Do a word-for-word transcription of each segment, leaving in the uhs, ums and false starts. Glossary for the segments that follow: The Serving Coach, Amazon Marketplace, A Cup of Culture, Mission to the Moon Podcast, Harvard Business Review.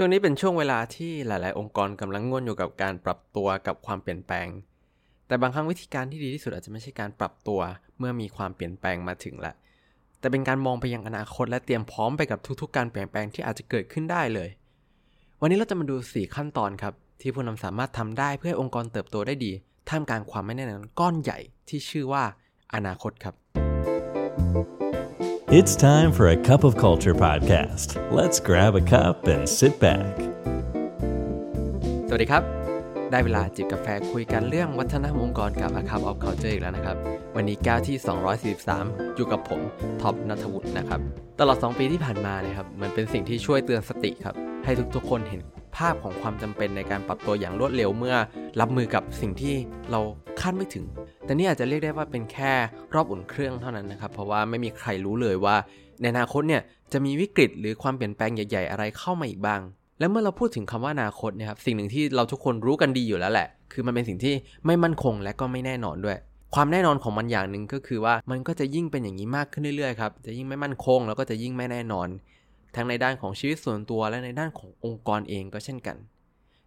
ช่วงนี้เป็นช่วงเวลาที่หลายๆองค์กรกำลังง่วนอยู่กับการปรับตัวกับความเปลี่ยนแปลงแต่บางครั้งวิธีการที่ดีที่สุดอาจจะไม่ใช่การปรับตัวเมื่อมีความเปลี่ยนแปลงมาถึงละแต่เป็นการมองไปยังอนาคตและเตรียมพร้อมไปกับทุกๆการเปลี่ยนแปลงที่อาจจะเกิดขึ้นได้เลยวันนี้เราจะมาดูสี่ขั้นตอนครับที่ผู้นำสามารถทำได้เพื่อให้องค์กรเติบโตได้ดีท่ามกลางความไม่แน่นอนก้อนใหญ่ที่ชื่อว่าอนาคตครับ It's time for a cup of culture podcast. Let's grab a cup and sit back. สวัสดีครับได้เวลาจิบกาแฟคุยกันเรื่องวัฒนธรรมองค์กรกับ A Cup of Culture อีกแล้วนะครับวันนี้แก้วที่สองร้อยสี่สิบสามอยู่กับผมท็อปณัฐวุฒินะครับตลอดสองปีที่ผ่านมานะครับมันเป็นสิ่งที่ช่วยเตือนสติครับให้ทุกๆคนเห็นภาพของความจำเป็นในการปรับตัวอย่างรวดเร็วเมื่อรับมือกับสิ่งที่เราคาดไม่ถึงแต่นี่อาจจะเรียกได้ว่าเป็นแค่รอบอุ่นเครื่องเท่านั้นนะครับเพราะว่าไม่มีใครรู้เลยว่าในอนาคตเนี่ยจะมีวิกฤตหรือความเปลี่ยนแปลงใหญ่ๆอะไรเข้ามาอีกบ้างและเมื่อเราพูดถึงคำว่าอนาคตนะครับสิ่งหนึ่งที่เราทุกคนรู้กันดีอยู่แล้วแหละคือมันเป็นสิ่งที่ไม่มั่นคงและก็ไม่แน่นอนด้วยความแน่นอนของมันอย่างนึงก็คือว่ามันก็จะยิ่งเป็นอย่างนี้มากขึ้นเรื่อยๆครับจะยิ่งไม่มั่นคงแล้วก็จะยิ่งไม่แน่นอนทั้งในด้านของชีวิตส่วนตัวและในด้านขององค์กรเองก็เช่นกั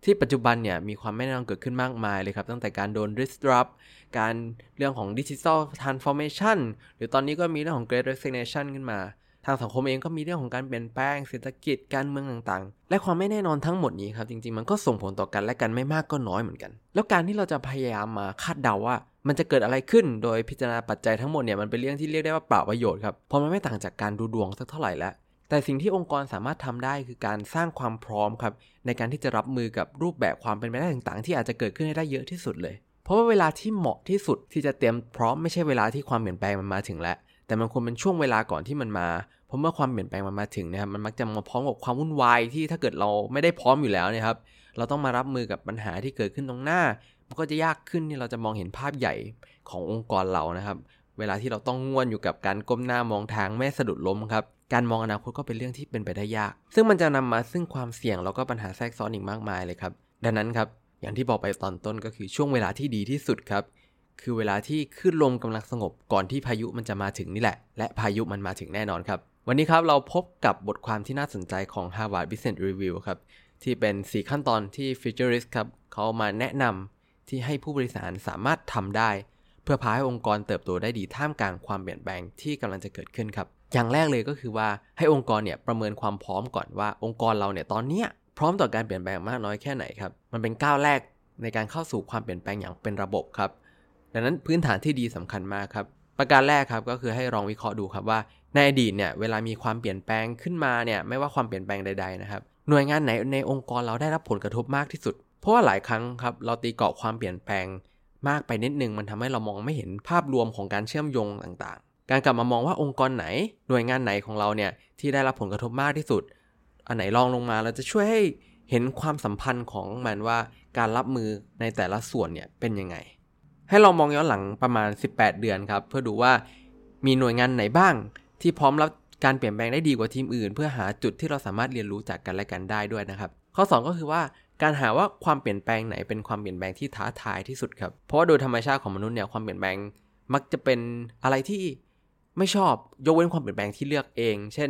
นที่ปัจจุบันเนี่ยมีความไม่แน่นอนเกิดขึ้นมากมายเลยครับตั้งแต่การโดน disrupt การเรื่องของ digital transformation หรือตอนนี้ก็มีเรื่องของ great resignation ขึ้นมาทางสังคมเองก็มีเรื่องของการเปลี่ยนแปลงเศรษฐกิจการเมืองต่างๆและความไม่แน่นอนทั้งหมดนี้ครับจริงๆมันก็ส่งผลต่อกันและกันไม่มากก็น้อยเหมือนกันแล้วการที่เราจะพยายามมาคาดเดาว่ามันจะเกิดอะไรขึ้นโดยพิจารณาปัจจัยทั้งหมดเนี่ยมันเป็นเรื่องที่เรียกได้ว่าเปล่าประโยชน์ครับเพราะมันไม่ต่างจากการดูดวงสักเท่าไหร่แล้วแต่สิ่งที่องค์กรสามารถทำได้คือการสร้างความพร้อมครับในการที่จะรับมือกับรูปแบบความเป็นไปได้ต่างๆที่อาจจะเกิดขึ้นให้ได้เยอะที่สุดเลยเพราะว่าเวลาที่เหมาะที่สุดที่จะเตรียมพร้อมไม่ใช่เวลาที่ความเปลี่ยนแปลงมันมาถึงแล้วแต่มันควรเป็นช่วงเวลาก่อนที่มันมาเพราะเมื่อความเปลี่ยนแปลงมันมาถึงนะครับมันมักจะมาพร้อมกับความวุ่นวายที่ถ้าเกิดเราไม่ได้พร้อมอยู่แล้วนะครับเราต้องมารับมือกับปัญหาที่เกิดขึ้นตรงหน้ามันก็จะยากขึ้นที่เราจะมองเห็นภาพใหญ่ขององค์กรเรานะครับเวลาที่เราต้องง่วนอยู่กับการก้มหน้ามองทางไม่สะดุดล้มครับการมองอนาคตก็เป็นเรื่องที่เป็นไปได้ยากซึ่งมันจะนำมาซึ่งความเสี่ยงแล้วก็ปัญหาแทรกซ้อนอีกมากมายเลยครับดังนั้นครับอย่างที่บอกไปตอนต้นก็คือช่วงเวลาที่ดีที่สุดครับคือเวลาที่คลื่นลมกำลังสงบก่อนที่พายุมันจะมาถึงนี่แหละและพายุมันมาถึงแน่นอนครับวันนี้ครับเราพบกับบทความที่น่าสนใจของ Harvard Business Review ครับที่เป็นสี่ขั้นตอนที่ Futurist ครับเขามาแนะนำที่ให้ผู้บริหารสามารถทำได้เพื่อพาให้องค์กรเติบโตได้ดีท่ามกลางความเปลี่ยนแปลงที่กำลังจะเกิดขึ้นครับอย่างแรกเลยก็คือว่าให้องค์กรเนี่ยประเมินความพร้อมก่อนว่าองค์กรเราเนี่ยตอนนี้พร้อมต่อการเปลี่ยนแปลงมากน้อยแค่ไหนครับมันเป็นก้าวแรกในการเข้าสู่ความเปลี่ยนแปลงอย่างเป็นระบบครับดังนั้นพื้นฐานที่ดีสำคัญมากครับประการแรกครับก็คือให้ลองวิเคราะห์ดูครับว่าในอดีตเนี่ยเวลามีความเปลี่ยนแปลงขึ้นมาเนี่ยไม่ว่าความเปลี่ยนแปลงใดๆนะครับหน่วยงานไหนในองค์กรเราได้รับผลกระทบมากที่สุดเพราะว่าหลายครั้งครับเราตีกรอบความเปลี่ยนแปลงมากไปนิดนึงมันทำให้เรามองไม่เห็นภาพรวมของการเชื่อมโยงต่างๆการกลับมามองว่าองค์กรไหนหน่วยงานไหนของเราเนี่ยที่ได้รับผลกระทบมากที่สุดอันไหนรองลงมาเราจะช่วยให้เห็นความสัมพันธ์ของมันว่าการรับมือในแต่ละส่วนเนี่ยเป็นยังไงให้เรามองย้อนหลังประมาณสิบแปดเดือนครับเพื่อดูว่ามีหน่วยงานไหนบ้างที่พร้อมรับการเปลี่ยนแปลงได้ดีกว่าทีมอื่นเพื่อหาจุดที่เราสามารถเรียนรู้จากกันและกันได้ด้วยนะครับข้อสองก็คือว่าการหาว่าความเปลี่ยนแปลงไหนเป็นความเปลี่ยนแปลงที่ท้าทายที่สุดครับเพราะว่าโดยธรรมชาติของมนุษย์เนี่ยความเปลี่ยนแปลงมักจะเป็นอะไรที่ไม่ชอบยกเว้นความเปลี่ยนแปลงที่เลือกเองเช่น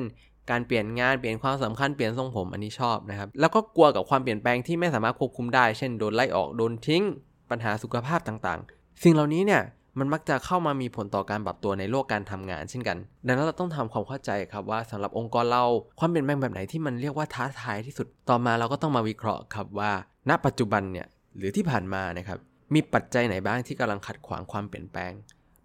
การเปลี่ยนงานเปลี่ยนความสำคัญเปลี่ยนทรงผมอันนี้ชอบนะครับแล้วก็กลัวกับความเปลี่ยนแปลงที่ไม่สามารถควบคุมได้เช่นโดนไล่ออกโดนทิ้งปัญหาสุขภาพต่างๆสิ่งเหล่านี้เนี่ยมันมักจะเข้ามามีผลต่อการปรับตัวในโลกการทำงานเช่นกันดังนั้นเราต้องทำความเข้าใจครับว่าสำหรับองค์กรเราความเปลี่ยนแปลงแบบไหนที่มันเรียกว่าท้าทายที่สุดต่อมาเราก็ต้องมาวิเคราะห์ครับว่าณปัจจุบันเนี่ยหรือที่ผ่านมานะครับมีปัจจัยไหนบ้างที่กำลังขัดขวางความเปลี่ยนแปลง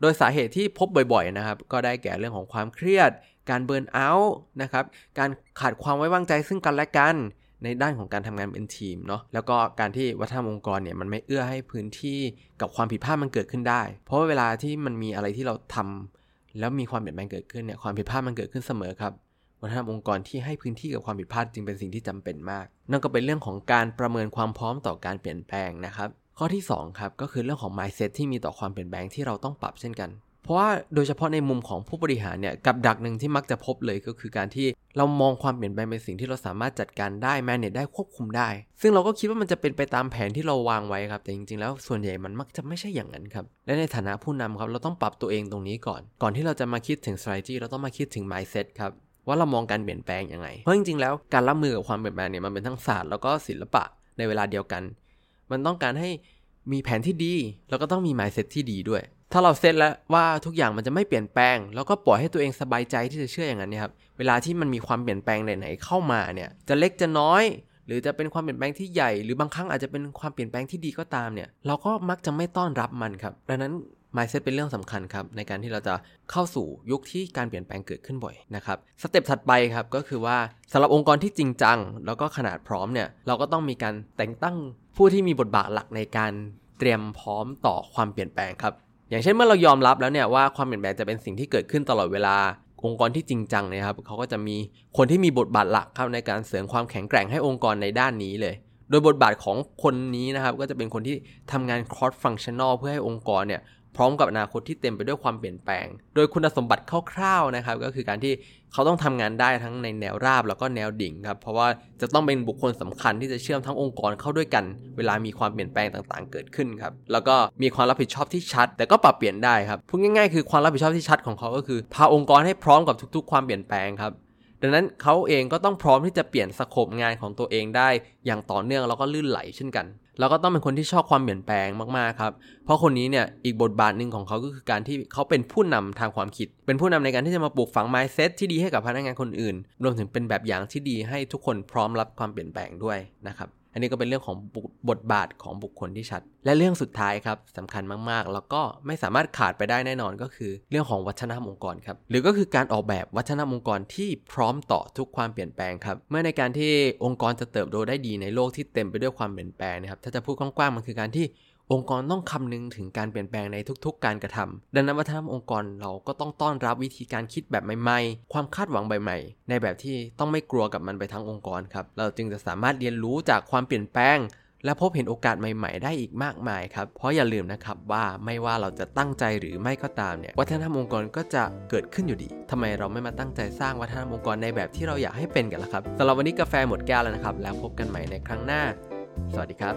โดยสาเหตุที่พบบ่อยๆนะครับก็ได้แก่เรื่องของความเครียดการเบิร์นเอาท์นะครับการขาดความไว้วางใจซึ่งกันและกันในด้านของการทำงานเป็นทีมเนาะแล้วก็การที่วัฒนธรรมองค์กรเนี่ยมันไม่เอื้อให้พื้นที่กับความผิดพลาดมันเกิดขึ้นได้เพราะเวลาที่มันมีอะไรที่เราทำแล้วมีความเปลี่ยนแปลงเกิดขึ้นเนี่ยความผิดพลาดมันเกิดขึ้นเสมอครับวัฒนธรรมองค์กรที่ให้พื้นที่กับความผิดพลาดจึงเป็นสิ่งที่จำเป็นมากนั่นก็เป็นเรื่องของการประเมินความพร้อมต่อการเปลี่ยนแปลงนะครับข้อที่สองครับก็คือเรื่องของ mindset ที่มีต่อความเปลี่ยนแปลงที่เราต้องปรับเช่นกันเพราะว่าโดยเฉพาะในมุมของผู้บริหารเนี่ยกับดักหนึ่งที่มักจะพบเลยก็คือการที่เรามองความเปลี่ยนแปลงเป็นสิ่งที่เราสามารถจัดการได้ manage ได้ควบคุมได้ซึ่งเราก็คิดว่ามันจะเป็นไปตามแผนที่เราวางไว้ครับแต่จริงๆแล้วส่วนใหญ่มันมักจะไม่ใช่อย่างนั้นครับและในฐานะผู้นำครับเราต้องปรับตัวเองตรงนี้ก่อนก่อนที่เราจะมาคิดถึง strategy เราต้องมาคิดถึง mindset ครับ ว่าเรามองการเปลี่ยนแปลงยังไงเพราะจริงๆแล้วการรับมือกับความเปลี่ยนแปลงเนี่ยมันเป็นทั้งศาสตร์แล้วก็ศิลปะในเวลาเดียวกันมันต้องการให้มีแผนที่ดีแล้วก็ต้องมี mindset ที่ดีด้วยถ้าเราเซตแล้วว่าทุกอย่างมันจะไม่เปลี่ยนแปลงแล้วก็ปล่อยให้ตัวเองสบายใจที่จะเชื่ออย่างนั้นเนี่ยครับเวลาที่มันมีความเปลี่ยนแปลงไหนๆเข้ามาเนี่ยจะเล็กจะน้อยหรือจะเป็นความเปลี่ยนแปลงที่ใหญ่หรือบางครั้งอาจจะเป็นความเปลี่ยนแปลงที่ดีก็ตามเนี่ยเราก็มักจะไม่ต้อนรับมันครับดังนั้น mindset เป็นเรื่องสำคัญครับในการที่เราจะเข้าสู่ยุคที่การเปลี่ยนแปลงเกิดขึ้นบ่อยนะครับสเต็ปถัดไปครับก็คือว่าสำหรับองค์กรที่จริงจังแล้วก็ขนาดพร้อมเนี่ยเราก็ต้องมีการแต่งตั้งผู้ที่มีบทบาทหลักในการเตรียมพร้อมต่อความเปลี่ยนแปลงครับอย่างเช่นเมื่อเรายอมรับแล้วเนี่ยว่าความเปลี่ยนแปลงจะเป็นสิ่งที่เกิดขึ้นตลอดเวลาองค์กรที่จริงจังนะครับเขาก็จะมีคนที่มีบทบาทหลักครับในการเสริมความแข็งแกร่งให้องค์กรในด้านนี้เลยโดยบทบาทของคนนี้นะครับก็จะเป็นคนที่ทำงาน cross functional เพื่อให้องค์กรเนี่ยพร้อมกับอนาคตที่เต็มไปด้วยความเปลี่ยนแปลงโดยคุณสมบัติคร่าวๆนะครับก็คือการที่เขาต้องทำงานได้ทั้งในแนวราบแล้วก็แนวดิ่งครับเพราะว่าจะต้องเป็นบุคคลสำคัญที่จะเชื่อมทั้งองค์กรเข้าด้วยกันเวลามีความเปลี่ยนแปลงต่างๆเกิดขึ้นครับแล้วก็มีความรับผิดชอบที่ชัดแต่ก็ปรับเปลี่ยนได้ครับพูดง่ายๆคือความรับผิดชอบที่ชัดของเขาก็คือพาองค์กรให้พร้อมกับทุกๆความเปลี่ยนแปลงครับดังนั้นเขาเองก็ต้องพร้อมที่จะเปลี่ยนสโคปงานของตัวเองได้อย่างต่อเนื่องแล้วก็ลื่นไหลเช่นกันแล้วก็ต้องเป็นคนที่ชอบความเปลี่ยนแปลงมากๆครับเพราะคนนี้เนี่ยอีกบทบาทนึงของเขาก็คือการที่เขาเป็นผู้นำทางความคิดเป็นผู้นำในการที่จะมาปลูกฝัง mindset ที่ดีให้กับพนักงานคนอื่นรวมถึงเป็นแบบอย่างที่ดีให้ทุกคนพร้อมรับความเปลี่ยนแปลงด้วยนะครับอันนี้ก็เป็นเรื่องของบทบาทของบุคคลที่ชัดและเรื่องสุดท้ายครับสำคัญมากๆแล้วก็ไม่สามารถขาดไปได้แน่นอนก็คือเรื่องของวัฒนธรรมองค์กรครับหรือก็คือการออกแบบวัฒนธรรมองค์กรที่พร้อมต่อทุกความเปลี่ยนแปลงครับเมื่อในการที่องค์กรจะเติบโตได้ดีในโลกที่เต็มไปด้วยความเปลี่ยนแปลงนะครับถ้าจะพูดกว้างๆมันคือการที่องค์กรต้องคำนึงถึงการเปลี่ยนแปลงในทุกๆการกระทำดังนั้นวัฒนธรรมองค์กรเราก็ต้องต้อนรับวิธีการคิดแบบใหม่ๆความคาดหวังใหม่ๆในแบบที่ต้องไม่กลัวกับมันไปทั้งองค์กรครับเราจึงจะสามารถเรียนรู้จากความเปลี่ยนแปลงและพบเห็นโอกาสใหม่ๆได้อีกมากมายครับเพราะอย่าลืมนะครับว่าไม่ว่าเราจะตั้งใจหรือไม่ก็ตามเนี่ยวัฒนธรรมองค์กรก็จะเกิดขึ้นอยู่ดีทำไมเราไม่มาตั้งใจสร้างวัฒนธรรมองค์กรในแบบที่เราอยากให้เป็นกันล่ะครับสำหรับวันนี้กาแฟหมดแก้วแล้วนะครับแล้วพบกันใหม่ในครั้งหน้าสวัสดีครับ